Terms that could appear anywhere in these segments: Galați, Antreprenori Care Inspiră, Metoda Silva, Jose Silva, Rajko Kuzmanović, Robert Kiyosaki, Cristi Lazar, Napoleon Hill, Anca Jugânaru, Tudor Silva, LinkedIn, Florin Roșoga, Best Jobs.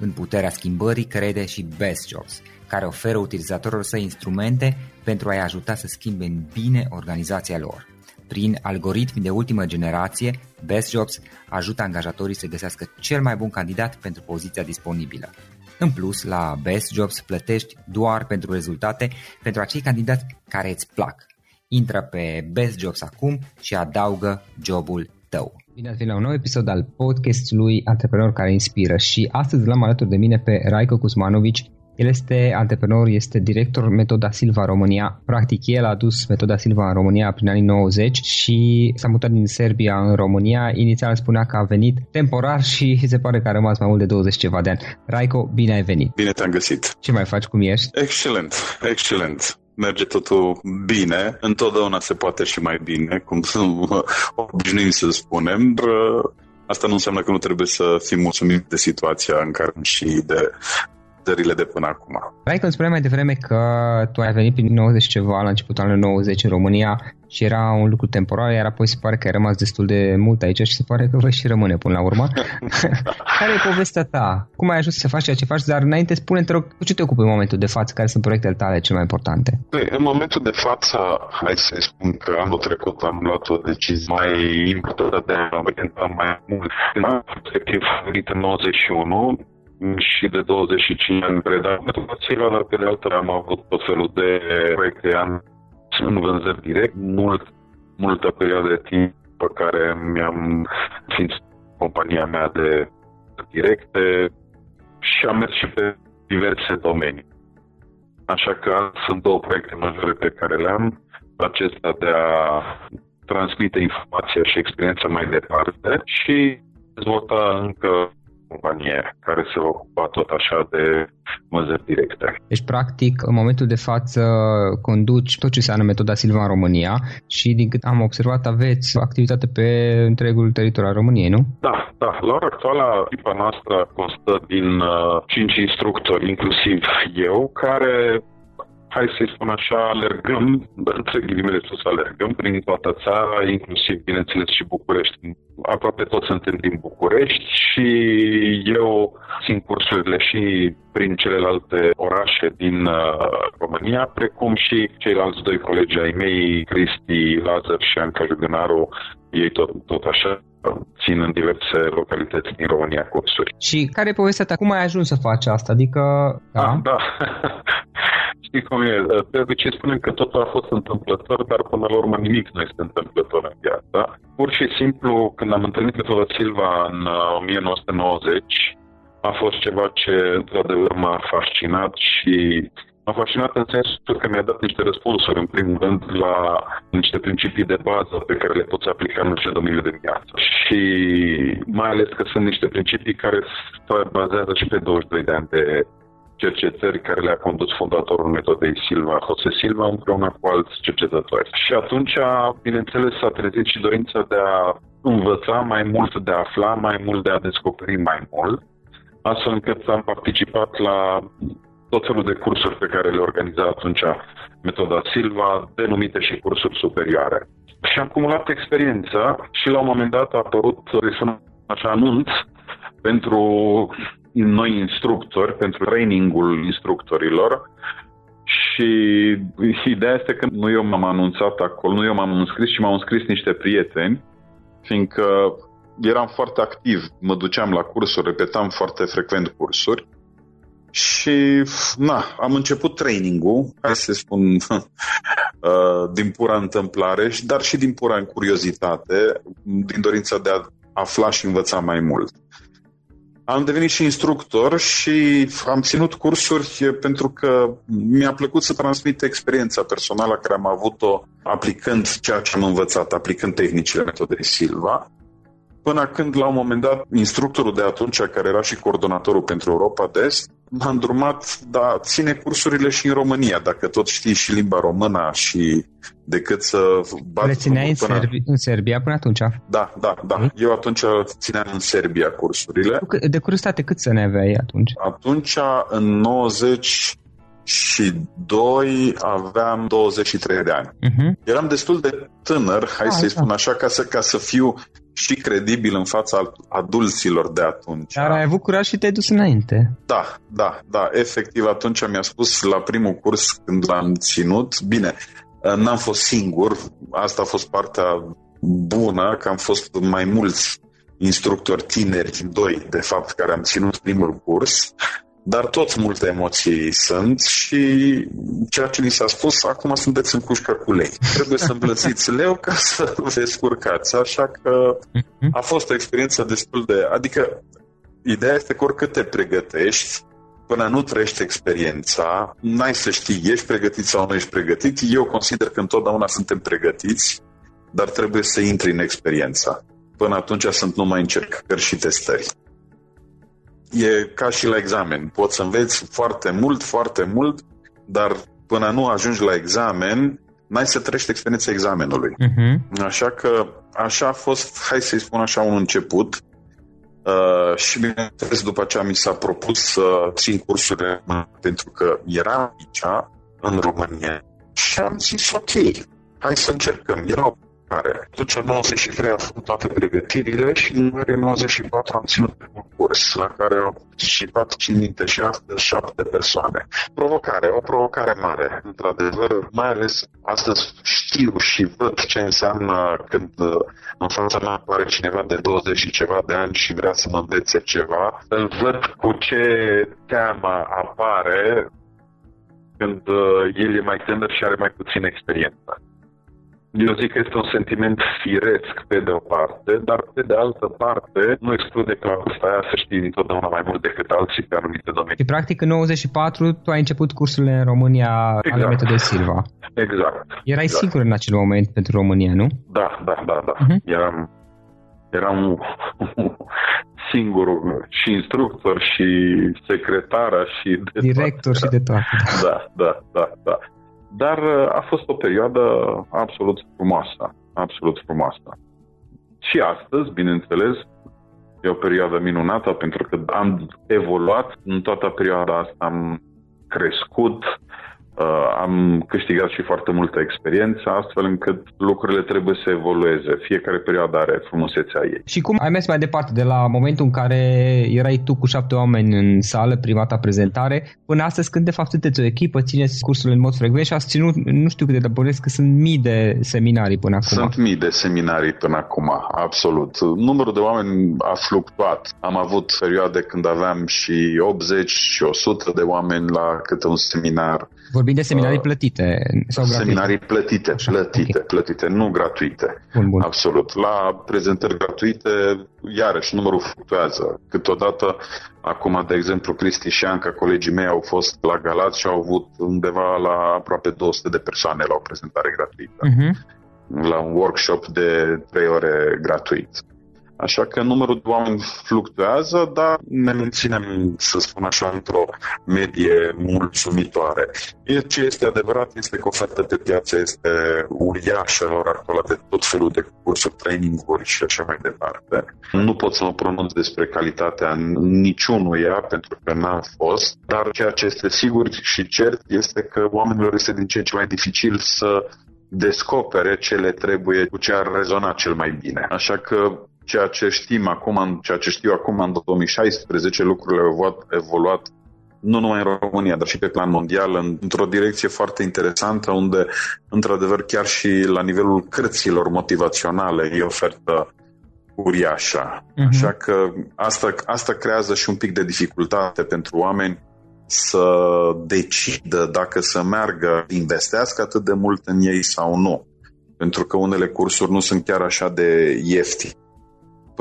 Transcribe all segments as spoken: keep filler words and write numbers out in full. În puterea schimbării crede și Best Jobs, care oferă utilizatorilor săi instrumente pentru a-i ajuta să schimbe în bine organizația lor. Prin algoritmi de ultimă generație, Best Jobs ajută angajatorii să găsească cel mai bun candidat pentru poziția disponibilă. În plus, la Best Jobs plătești doar pentru rezultate, pentru acei candidați care îți plac. Intră pe Best Jobs acum și adaugă jobul tău. Bine ați venit la un nou episod al podcastului Antreprenor Care Inspiră și astăzi l-am alături de mine pe Rajko Kuzmanović. El este antreprenor, este director Metoda Silva România. Practic el a adus Metoda Silva în România prin anii nouăzeci și s-a mutat din Serbia în România. Inițial spunea că a venit temporar și se pare că a rămas mai mult de douăzeci ceva de ani. Rajko, bine ai venit! Bine te-am găsit! Ce mai faci, cum ești? Excelent, excelent! Merge totul bine, întotdeauna se poate și mai bine, cum obișnuim să spunem, dar asta nu înseamnă că nu trebuie să fim mulțumiți de situația în care și de zările de până acum. Rajko, îmi spuneai mai devreme că tu ai venit prin nouăzeci ceva, la începutul anului nouăzeci în România și era un lucru temporar, iar apoi se pare că ai rămas destul de mult aici și se pare că vei și rămâne până la urmă. Care e povestea ta? Cum ai ajuns să faci ceea ce faci? Dar înainte spune, te rog, cu ce te ocupi în momentul de față? Care sunt proiectele tale cele mai importante? Păi, în momentul de față, hai să-i spun că anul trecut am luat o decizie mai importantă de a orienta mai mult. În perspectiv, în nouăzeci și unu, și de douăzeci și cinci ani predam metodațiilor, dar pe de altă am avut tot felul de proiecte ani în vânzări direct, mult, multă perioadă de timp pe care mi-am ființat compania mea de directe, și am mers și pe diverse domenii. Așa că sunt două proiecte majore pe care le-am. Acesta de a transmite informația și experiența mai departe și dezvolta încă companie care se ocupa tot așa de vânzări directe. Deci, practic, în momentul de față conduci tot ce înseamnă Metoda Silva în România și, din cât am observat, aveți activitate pe întregul teritoriu al României, nu? Da, da. La ora actuală, echipa noastră constă din uh, cinci instructori, inclusiv eu, care, hai să-i spun așa, alergăm, între ghilimele sus, alergăm prin toată țara, inclusiv, bineînțeles, și București. Aproape toți suntem din București și eu țin cursurile și prin celelalte orașe din uh, România, precum și ceilalți doi colegi ai mei, Cristi Lazar și Anca Jugânaru, ei tot, tot așa țin în diverse localități din România cursuri. Și care e povestea ta? Cum ai ajuns să faci asta? Adică... Da, ah, da. Știi cum e? De obicei spunem că totul a fost întâmplător, dar până la urmă nimic nu este întâmplător în viață. Pur și simplu, când am întâlnit Tudor Silva în nouăsprezece nouăzeci, a fost ceva ce, într-adevăr, m-a fascinat și m-a fascinat în sensul că mi-a dat niște răspunsuri, în primul rând, la niște principii de bază pe care le poți aplica în orice domeniu de viață. Și mai ales că sunt niște principii care se bazează și pe douăzeci și doi de ani de cercetări care le-a condus fondatorul Metodei Silva, Jose Silva, împreună cu alți cercetători. Și atunci, bineînțeles, s-a trezit și dorința de a învăța mai mult, de a afla mai mult, de a descoperi mai mult, astfel încât am participat la tot felul de cursuri pe care le organiza atunci Metoda Silva, denumite și cursuri superioare. Și am acumulat experiența și la un moment dat a apărut, să așa anunț, pentru noi instructori, pentru trainingul instructorilor și ideea este că nu eu m-am anunțat acolo, nu eu m-am înscris, ci m-au înscris niște prieteni, fiindcă eram foarte activ, mă duceam la cursuri, repetam foarte frecvent cursuri și na, am început trainingul, hai să spun, din pura întâmplare, dar și din pura curiozitate, din dorința de a afla și învăța mai mult. Am devenit și instructor și am ținut cursuri pentru că mi-a plăcut să transmit experiența personală care am avut-o aplicând ceea ce am învățat, aplicând tehnicile Metodei Silva, până când la un moment dat instructorul de atunci, care era și coordonatorul pentru Europa de Est, m-a îndrumat, da, ține cursurile și în România, dacă tot știi și limba română și decât să... Le țineai în, până... Serbi- în Serbia până atunci? Da, da, da. Mm? Eu atunci țineam în Serbia cursurile. De curiozitate, cât să ne aveai atunci? Atunci, în nouăzeci și doi, aveam douăzeci și trei de ani. Mm-hmm. Eram destul de tânăr, hai ah, să-i spun așa, ca să, ca să fiu și credibil în fața adulților de atunci. Dar ai avut curaj și te-ai dus înainte. Da, da, da. Efectiv, atunci mi-a spus la primul curs când l-am ținut, bine, n-am fost singur, asta a fost partea bună, că am fost mai mulți instructori tineri, doi, de fapt, care am ținut primul curs, dar tot multe emoții sunt și ceea ce ni s-a spus, acum sunteți în cușcă cu lei. Trebuie să îmblățiți leu ca să vă descurcați, așa că a fost o experiență destul de... Adică, ideea este că oricât te pregătești, până nu trăiești experiența, n-ai să știi, ești pregătit sau nu ești pregătit. Eu consider că întotdeauna suntem pregătiți, dar trebuie să intri în experiența. Până atunci sunt numai încercări și testări. E ca și la examen. Poți să înveți foarte mult, foarte mult, dar până nu ajungi la examen, n-ai să trăiești experiența examenului. Uh-huh. Așa că așa a fost, hai să-i spun așa, un început. Uh, și bineînțeles, după aceea mi s-a propus să țin cursurile pentru că eram aici, în România, și am zis, ok, hai să încercăm. Era o pare. Atunci, în nouăzeci și trei, am făcut toate pregătirile și în nouăzeci și patru am ținut un curs la care au participat cincizeci și șapte persoane. Provocare, o provocare mare, într-adevăr, mai ales astăzi știu și văd ce înseamnă când în fața mea apare cineva de douăzeci și ceva de ani și vrea să mă învețe ceva. Îl văd cu ce teamă apare când el e mai tânăr și are mai puțină experiență. Eu zic că este un sentiment firesc pe de o parte, dar pe de altă parte nu exclude că la vârsta aia se știe întotdeauna mai mult decât alții pe anumite domenii. Și practic în nouăzeci și patru tu ai început cursurile în România, exact, ale Metodei Silva. Exact. Erai exact. Singur în acel moment pentru România, nu? Da, da, da, da. Uh-huh. Eram, eram singur și instructor și secretara și de director toate. Și de toate. Da, da, da, da. Dar a fost o perioadă absolut frumoasă, absolut frumoasă. Și astăzi, bineînțeles, e o perioadă minunată pentru că am evoluat în toată perioada asta, am crescut, am câștigat și foarte multă experiență, astfel încât lucrurile trebuie să evolueze. Fiecare perioadă are frumusețea ei. Și cum ai mers mai departe de la momentul în care erai tu cu șapte oameni în sală, prima ta prezentare, până astăzi când de fapt sunteți o echipă, țineți cursurile în mod frecvent și ați ținut, nu știu câte de bănesc, că sunt mii de seminarii până acum. Sunt mii de seminarii până acum, absolut. Numărul de oameni a fluctuat. Am avut perioade când aveam și optzeci și o sută de oameni la câte un seminar. Vor Vorbim de seminarii plătite sau gratuite? Seminarii plătite, plătite, okay. plătite, nu gratuite. Bun, bun. Absolut. La prezentări gratuite, iarăși, numărul fluctuează. Câteodată, acum, de exemplu, Cristi și Anca, colegii mei, au fost la Galați și au avut undeva la aproape două sute de persoane la o prezentare gratuită. Uh-huh. La un workshop de trei ore gratuit. Așa că numărul de oameni fluctuează, dar ne menținem, să spun așa, într-o medie mulțumitoare. Ce este adevărat este că oferta de piață este uriașă în ora actuală de tot felul de cursuri, training-uri și așa mai departe. Nu pot să mă pronunț despre calitatea niciunuia, pentru că n-am fost, dar ceea ce este sigur și cert este că oamenilor este din ce în ce mai dificil să descopere ce le trebuie, cu ce ar rezona cel mai bine. Așa că Ceea ce, știm acum, ceea ce știu acum în două mii șaisprezece, lucrurile au evoluat nu numai în România, dar și pe plan mondial, într-o direcție foarte interesantă, unde, într-adevăr, chiar și la nivelul cărților motivaționale e ofertă uriașă. Uh-huh. Așa că asta, asta creează și un pic de dificultate pentru oameni să decidă dacă să meargă, investească atât de mult în ei sau nu. Pentru că unele cursuri nu sunt chiar așa de ieftine.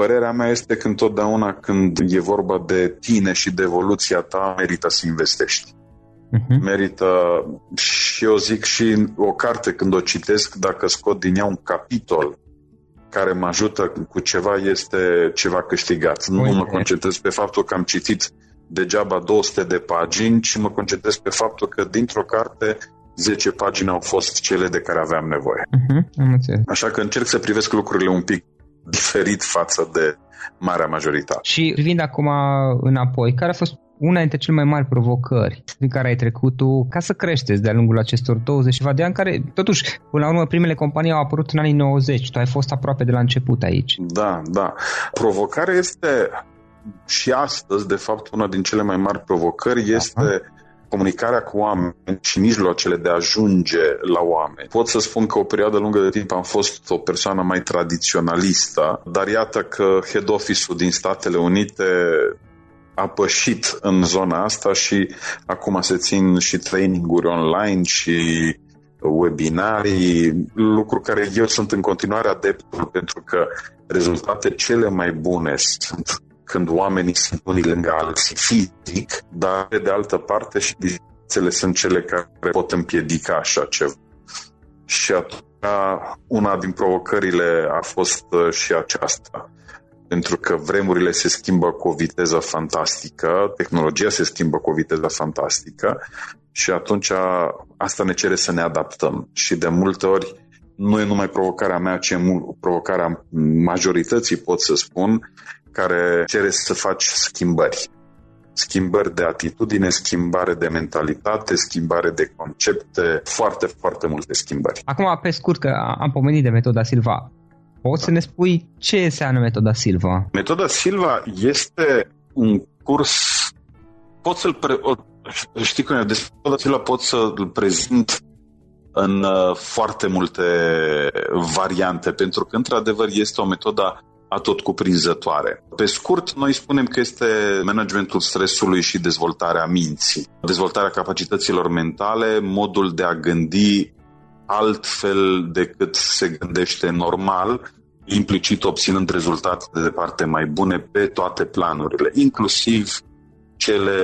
Părerea mea este că întotdeauna când e vorba de tine și de evoluția ta, merită să investești. Uh-huh. Merită, și eu zic și o carte când o citesc, dacă scot din ea un capitol care mă ajută cu ceva, este ceva câștigat. Nu mă concentrez pe faptul că am citit degeaba două sute de pagini, ci mă concentrez pe faptul că dintr-o carte zece pagini au fost cele de care aveam nevoie. Uh-huh. Așa că încerc să privesc lucrurile un pic diferit față de marea majoritate. Și privind acum înapoi, care a fost una dintre cele mai mari provocări din care ai trecut tu ca să creșteți de-a lungul acestor douăzeci de ani, care totuși, până la urmă, primele companii au apărut în anii nouăzeci. Tu ai fost aproape de la început aici. Da, da. Provocarea este și astăzi, de fapt, una din cele mai mari provocări este Aha. comunicarea cu oameni și mijloacele de a ajunge la oameni. Pot să spun că o perioadă lungă de timp am fost o persoană mai tradiționalistă, dar iată că head office-ul din Statele Unite a pășit în zona asta și acum se țin și training-uri online și webinarii, lucru care eu sunt în continuare adeptul, pentru că rezultatele cele mai bune sunt când oamenii sunt unii lângă alții fizic, dar pe de altă parte și distanțele sunt cele care pot împiedica așa ceva. Și atunci una din provocările a fost și aceasta, pentru că vremurile se schimbă cu o viteză fantastică, tehnologia se schimbă cu o viteză fantastică și atunci asta ne cere să ne adaptăm. Și de multe ori nu e numai provocarea mea, ci e provocarea majorității, pot să spun, care cere să faci schimbări. Schimbări de atitudine, schimbare de mentalitate, schimbare de concepte, foarte, foarte multe schimbări. Acum, pe scurt, că am pomenit de Metoda Silva, poți da. să ne spui ce înseamnă Metoda Silva? Metoda Silva este un curs, pot să-l pre... știi cum e, despre Metoda Silva pot să-l prezint în foarte multe variante, pentru că, într-adevăr, este o metodă atotcuprinzătoare. Pe scurt, noi spunem că este managementul stresului și dezvoltarea minții, dezvoltarea capacităților mentale, modul de a gândi altfel decât se gândește normal, implicit obținând rezultate de departe mai bune pe toate planurile, inclusiv cele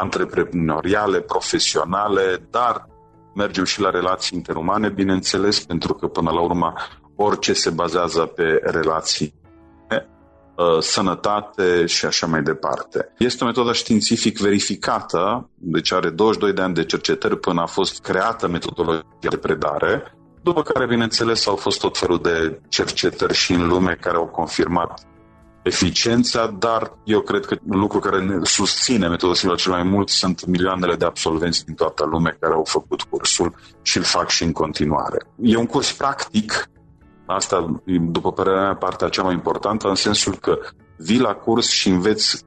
antreprenoriale, profesionale, dar mergem și la relații interumane, bineînțeles, pentru că până la urmă orice se bazează pe relații, sănătate și așa mai departe. Este o metodă științific verificată, deci are douăzeci și doi de ani de cercetări până a fost creată metodologia de predare, după care, bineînțeles, au fost tot felul de cercetări și în lume care au confirmat eficiența, dar eu cred că un lucru care ne susține metoda Silva cel mai mult sunt milioanele de absolvenți din toată lumea care au făcut cursul și îl fac și în continuare. E un curs practic, asta, după părerea mea, partea cea mai importantă, în sensul că vii la curs și înveți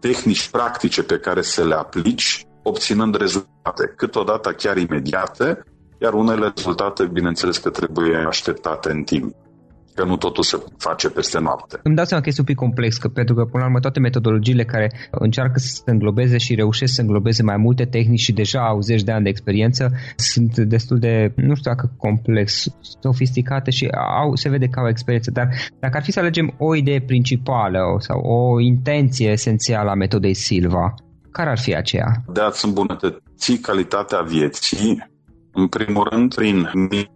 tehnici practice pe care să le aplici, obținând rezultate, câteodată chiar imediate, iar unele rezultate, bineînțeles, că trebuie așteptate în timp, că nu totul se face peste noapte. Îmi dau seama că este un pic complex, că, pentru că, până la urmă, toate metodologiile care încearcă să se înglobeze și reușesc să înglobeze mai multe tehnici și deja au zeci de ani de experiență, sunt destul de, nu știu dacă complex, sofisticate și au, se vede că au experiență, dar dacă ar fi să alegem o idee principală sau o intenție esențială a metodei Silva, care ar fi aceea? De a-ți îmbunătăți calitatea vieții, în primul rând, prin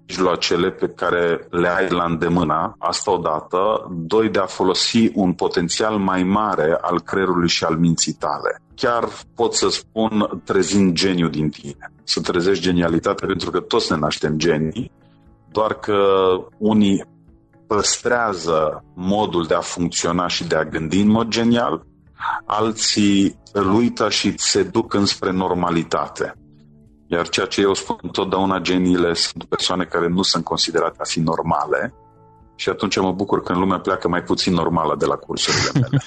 mijloacele pe care le ai la îndemână, asta odată, doi, de a folosi un potențial mai mare al creierului și al minții tale. Chiar pot să spun trezind geniul din tine, să trezești genialitatea, pentru că toți ne naștem genii, doar că unii păstrează modul de a funcționa și de a gândi în mod genial, alții îl uită și se duc înspre normalitate. Iar ceea ce eu spun întotdeauna, geniile sunt persoane care nu sunt considerate a fi normale și atunci mă bucur când lumea pleacă mai puțin normală de la cursurile mele.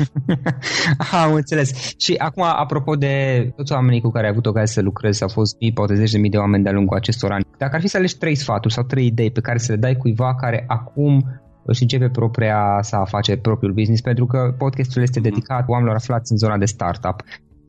Am înțeles. Și acum, apropo de toți oamenii cu care ai avut ocazia să lucrezi, au fost mii, poate zeci de mii de oameni de-a lungul acestor ani. Dacă ar fi să alegi trei sfaturi sau trei idei pe care să le dai cuiva care acum își începe propria sa afacere, propriul business, pentru că podcastul este mm-hmm. dedicat oamenilor aflați în zona de startup.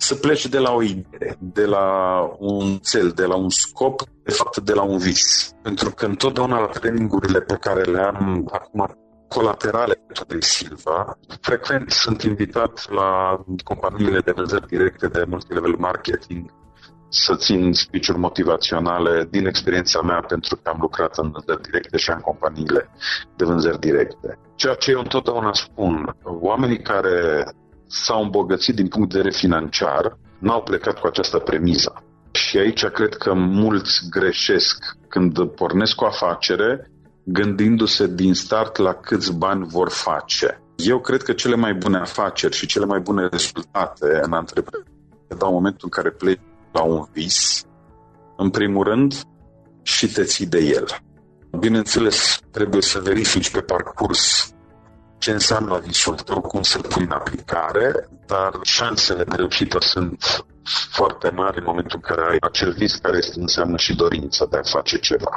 să pleci de la o idee, de la un țel, de la un scop, de fapt de la un vis. Pentru că întotdeauna la trainingurile pe care le am acum colaterale metodei Silva, frecvent sunt invitat la companiile de vânzări directe, de multilevel marketing, să țin speech-uri motivaționale din experiența mea, pentru că am lucrat în vânzări directe și în companiile de vânzări directe. Ceea ce eu întotdeauna spun, oamenii care s-au îmbogățit din punct de vedere financiar n-au plecat cu această premisă. Și aici cred că mulți greșesc când pornesc o afacere gândindu-se din start la câți bani vor face. Eu cred că cele mai bune afaceri și cele mai bune rezultate în antreprenoriat se dau în momentul în care pleci la un vis, în primul rând, și te ții de el. Bineînțeles, trebuie să verifici pe parcurs ce înseamnă visul tău, cum să-l pui în aplicare, dar șansele de reușită sunt foarte mari în momentul în care ai acel vis, care înseamnă și dorința de a face ceva,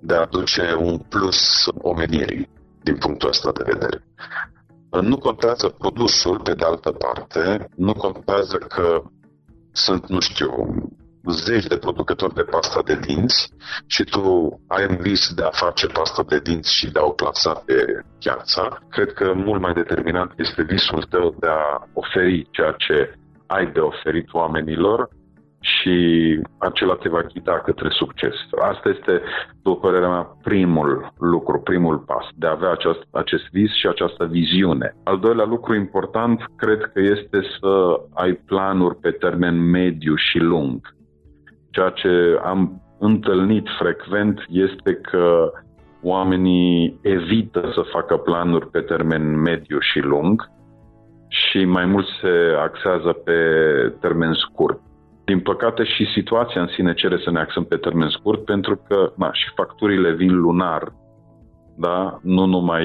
de a aduce un plus omenirii din punctul ăsta de vedere. Nu contează produsul, pe de altă parte, nu contează că sunt, nu știu, zeci de producători de pasta de dinți și tu ai în vis de a face pasta de dinți și de a o plasa pe piață. Cred că mult mai determinant este visul tău de a oferi ceea ce ai de oferit oamenilor și acela te va ghida către succes. Asta este, după părerea mea, primul lucru, primul pas, de a avea aceast, acest vis și această viziune. Al doilea lucru important, cred că este să ai planuri pe termen mediu și lung. Ceea ce am întâlnit frecvent este că oamenii evită să facă planuri pe termen mediu și lung și mai mult se axează pe termen scurt. Din păcate și situația în sine cere să ne axăm pe termen scurt, pentru că na, și facturile vin lunar, da? Nu numai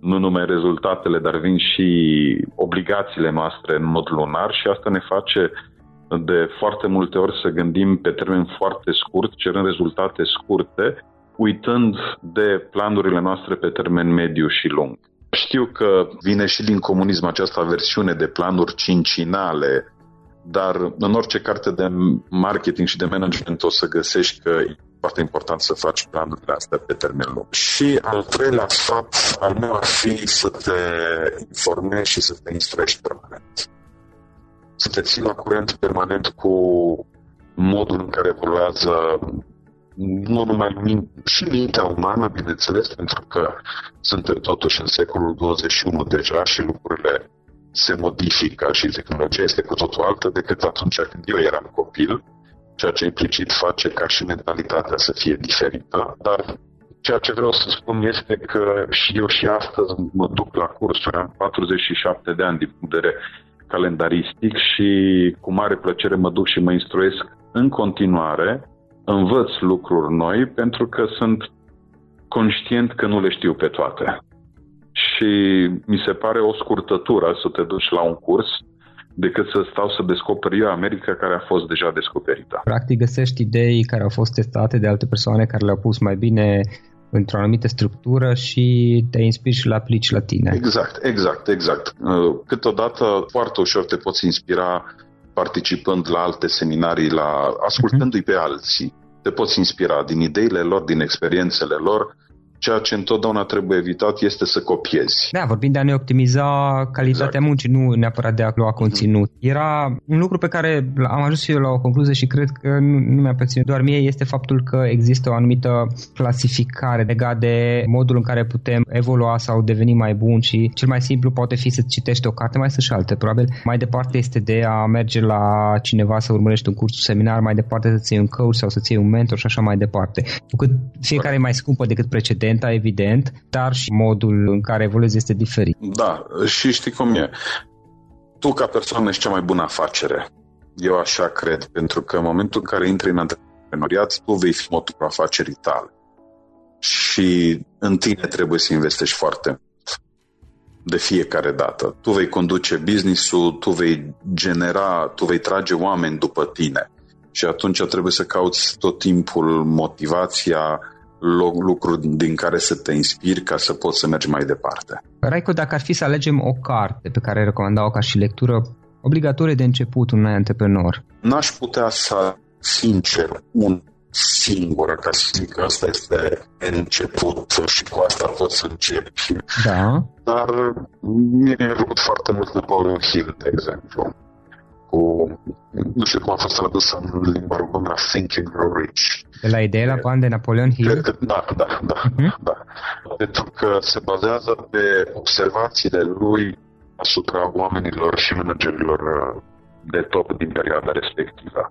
nu numai rezultatele, dar vin și obligațiile noastre în mod lunar și asta ne face de foarte multe ori să gândim pe termen foarte scurt, cerând rezultate scurte, uitând de planurile noastre pe termen mediu și lung. Știu că vine și din comunism această aversiune de planuri cincinale, dar în orice carte de marketing și de management o să găsești că e foarte important să faci planurile astea pe termen lung. Și al treilea sfat al meu ar fi să te informezi și să te instruiești permanent. Să te ții la curent permanent cu modul în care evoluează nu numai și mintea umană, bineînțeles, pentru că suntem totuși în secolul douăzeci și unu deja și lucrurile se modifică și tehnologia este cu totul altă decât atunci când eu eram copil, ceea ce implicit face ca și mentalitatea să fie diferită, dar ceea ce vreau să spun este că și eu și astăzi mă duc la cursuri, am patruzeci și șapte de ani din punct de vedere calendaristic și cu mare plăcere mă duc și mă instruiesc în continuare, învăț lucruri noi pentru că sunt conștient că nu le știu pe toate. Și mi se pare o scurtătură să te duci la un curs decât să stau să descoperi eu America care a fost deja descoperită. Practic găsești idei care au fost testate de alte persoane care le-au pus mai bine într-o anumită structură și te inspiri și le aplici la tine. Exact, exact, exact. Câteodată foarte ușor te poți inspira participând la alte seminarii, la ascultându-i pe alții. Te poți inspira din ideile lor, din experiențele lor. Ceea ce întotdeauna trebuie evitat este să copiezi. Da, vorbim de a ne optimiza calitatea exact. Muncii, nu neapărat de a lua conținut. Era un lucru pe care am ajuns și eu la o concluzie și cred că nu, nu mi-a păținut doar mie, este faptul că există o anumită clasificare legată de modul în care putem evolua sau deveni mai buni și cel mai simplu poate fi să citești o carte, mai sunt și alte, probabil. Mai departe este de a merge la cineva să urmărești un curs, un seminar, mai departe să-ți iei un coach sau să-ți iei un mentor și așa mai departe. Cu cât fiecare e mai scumpă decât precedent, evident, dar și modul în care evoluezi este diferit. Da, și știi cum e. Tu ca persoană ești cea mai bună afacere. Eu așa cred, pentru că în momentul în care intri în antreprenoriat, tu vei fi motorul afacerii tale. Și în tine trebuie să investești foarte mult. De fiecare dată. Tu vei conduce business-ul, tu vei genera, tu vei trage oameni după tine. Și atunci trebuie să cauți tot timpul motivația, lucruri din care să te inspiri ca să poți să mergi mai departe. Rajko, dacă ar fi să alegem o carte pe care recomanda-o ca și lectură obligatorie de început unui antreprenor? N-aș putea să, sincer, un singură, ca să zic că asta este început și cu asta pot să începi. Da. Dar mie mi-a plăcut foarte mult Napoleon Hill, de exemplu. Cu, nu știu cum a fost tradusă în limba română, Think and Grow Rich. De la ideea la bani de Napoleon Hill? Că, da, da, da, uh-huh. da. Pentru că se bazează pe observațiile lui asupra oamenilor și managerilor de top din perioada respectivă.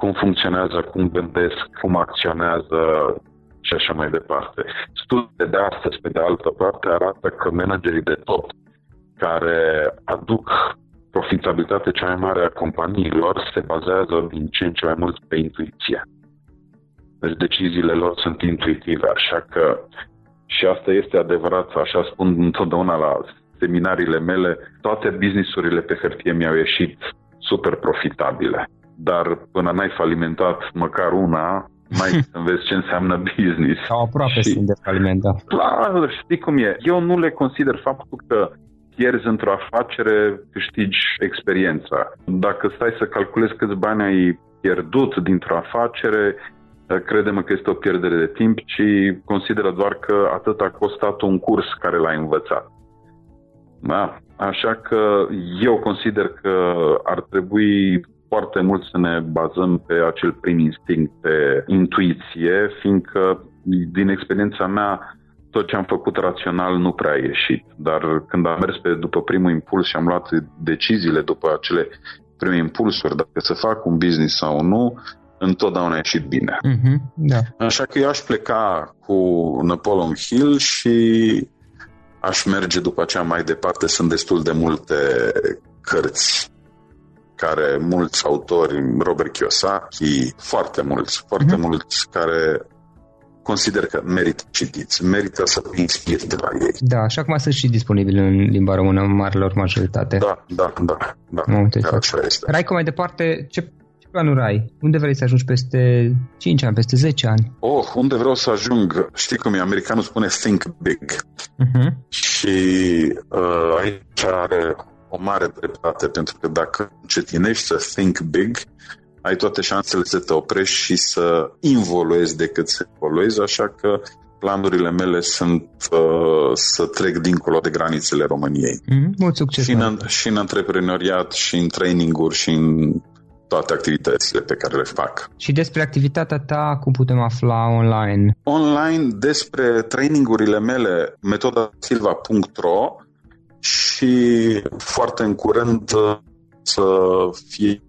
Cum funcționează, cum gândesc, cum acționează și așa mai departe. Studiile de astăzi, pe de altă parte, arată că managerii de top care aduc profitabilitatea cea mai mare a companiilor se bazează din ce în ce mai mult pe intuiție. Deci deciziile lor sunt intuitive, așa că și asta este adevărat, așa spun întotdeauna la seminariile mele, toate businessurile pe hârtie mi-au ieșit super profitabile, dar până n-ai falimentat măcar una, mai înveți ce înseamnă business. Sau aproape și, sunt de falimentat. Clar, știi cum e. Eu nu le consider faptul că pierzi într-o afacere, câștigi experiența. Dacă stai să calculezi câți bani ai pierdut dintr-o afacere, crede-mă că este o pierdere de timp, ci consideră doar că atât a costat un curs care l-ai învățat. Da? Așa că eu consider că ar trebui foarte mult să ne bazăm pe acel prim instinct, pe intuiție, fiindcă din experiența mea tot ce am făcut rațional nu prea a ieșit, dar când am mers pe după primul impuls și am luat deciziile după acele prime impulsuri, dacă să fac un business sau nu, întotdeauna a ieșit bine. Mm-hmm, da. Așa că eu aș pleca cu Napoleon Hill și aș merge după aceea mai departe. Sunt destul de multe cărți care mulți autori, Robert Kiyosaki, foarte mulți, foarte mm-hmm. mulți care consider că merită citiți, merită să te inspiri de la ei. Da, așa cum sunt și disponibile în limba română în marelor majoritate. Da, da, da. da. Nu, da așa este. Raico, mai departe, ce planuri ai? Unde vrei să ajungi peste cinci ani, peste zece ani? Oh, unde vreau să ajung? Știi cum e, americanul spune think big. Uh-huh. Și uh, aici are o mare dreptate, pentru că dacă încetinești să think big, ai toate șansele să te oprești și să involuezi decât să evoluezi, așa că planurile mele sunt uh, să trec dincolo de granițele României. Mm-hmm. Mult succes! Și în, și în antreprenoriat, și în training-uri, și în toate activitățile pe care le fac. Și despre activitatea ta, cum putem afla online? Online, despre trainingurile mele, metoda silva punct ro, și foarte în curând să fie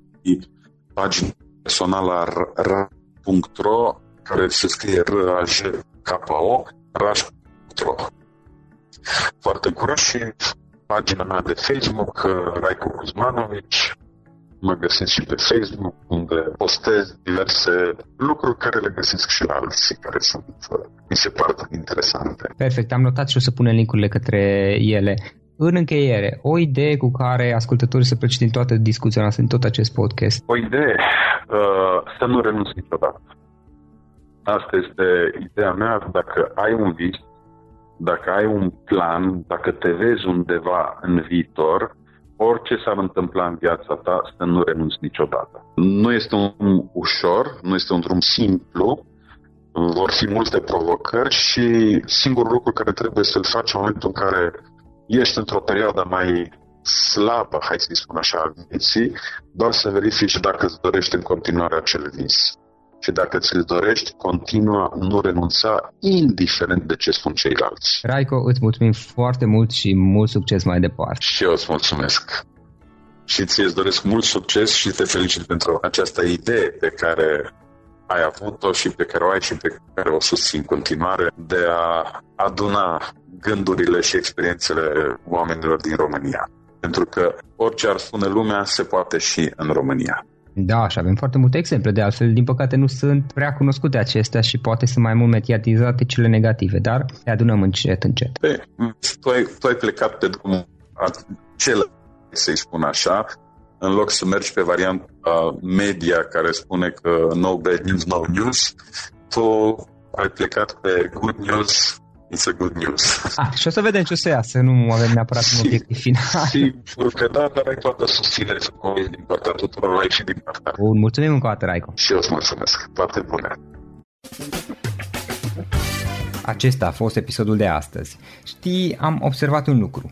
pagina personală raj punct ro, care se scrie R A J K O, raj punct ro. Foarte în curând și pagina mea de Facebook, Rajko Kuzmanović. Mă găsesc și pe Facebook, unde postez diverse lucruri care le găsesc și la alții, care sunt, mi se par interesante. Perfect, am notat și o să punem link-urile către ele. În încheiere, o idee cu care ascultătorii se plece din toată discuția noastră, din tot acest podcast? O idee? Uh, să nu renunți niciodată. Asta este ideea mea. Dacă ai un vis, dacă ai un plan, dacă te vezi undeva în viitor, orice s-ar întâmpla în viața ta, să nu renunți niciodată. Nu este un drum ușor, nu este un drum simplu, vor fi multe provocări și singurul lucru care trebuie să-l faci în momentul în care ești într-o perioadă mai slabă, hai să-i spun așa, a vieții, doar să verifici dacă îți dorești în continuare acel vis. Și dacă ți-l dorești, continua, nu renunța, indiferent de ce spun ceilalți. Rajko, îți mulțumim foarte mult și mult succes mai departe. Și eu îți mulțumesc. Și ție îți doresc mult succes și te felicit pentru această idee pe care ai avut-o și pe care o ai și pe care o susții în continuare, de a aduna gândurile și experiențele oamenilor din România. Pentru că orice ar spune lumea, se poate și în România. Da, și avem foarte multe exemple, de altfel, din păcate nu sunt prea cunoscute acestea și poate sunt mai mult mediatizate cele negative, dar le adunăm încet, încet. Pe, tu, ai, tu ai plecat pe drumul acela, să-i spun așa, în loc să mergi pe varianta media care spune că no bad news, no news, tu ai plecat pe good news, it's a good news. Ah, și o să vedem ce o să iasă, nu avem neapărat un obiectiv final. Sigur că da, dar ai toată susținerea din partea tuturor și din partea. Bun, mulțumim încă o dată, Rajko. Și eu îți mulțumesc, foarte bună. Acesta a fost episodul de astăzi. Știi, am observat un lucru.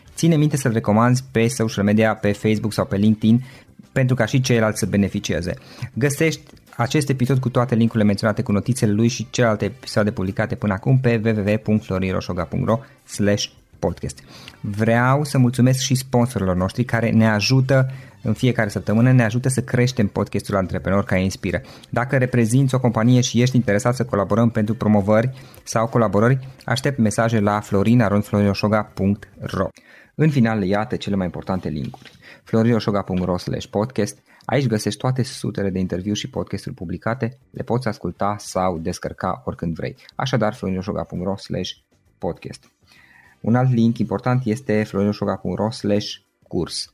ține minte să-l recomanzi pe social media, pe Facebook sau pe LinkedIn, pentru ca și ceilalți să beneficieze. Găsești acest episod cu toate link-urile menționate, cu notițele lui și celelalte episoade publicate până acum pe w w w punct florin roșoga punct ro slash podcast. Vreau să mulțumesc și sponsorilor noștri care ne ajută în fiecare săptămână, ne ajută să creștem podcastul Antreprenor Care Inspiră. Dacă reprezinți o companie și ești interesat să colaborăm pentru promovări sau colaborări, aștept mesaje la florin arond florin roșoga punct ro. În final, iată cele mai importante linkuri: florin roșoga punct ro slash podcast, Aici găsești toate sutele de interviuri și podcasturi publicate, le poți asculta sau descărca oricând vrei. Așadar, florinroșoga punct ro slash podcast. Un alt link important este florinroșoga punct ro slash curs.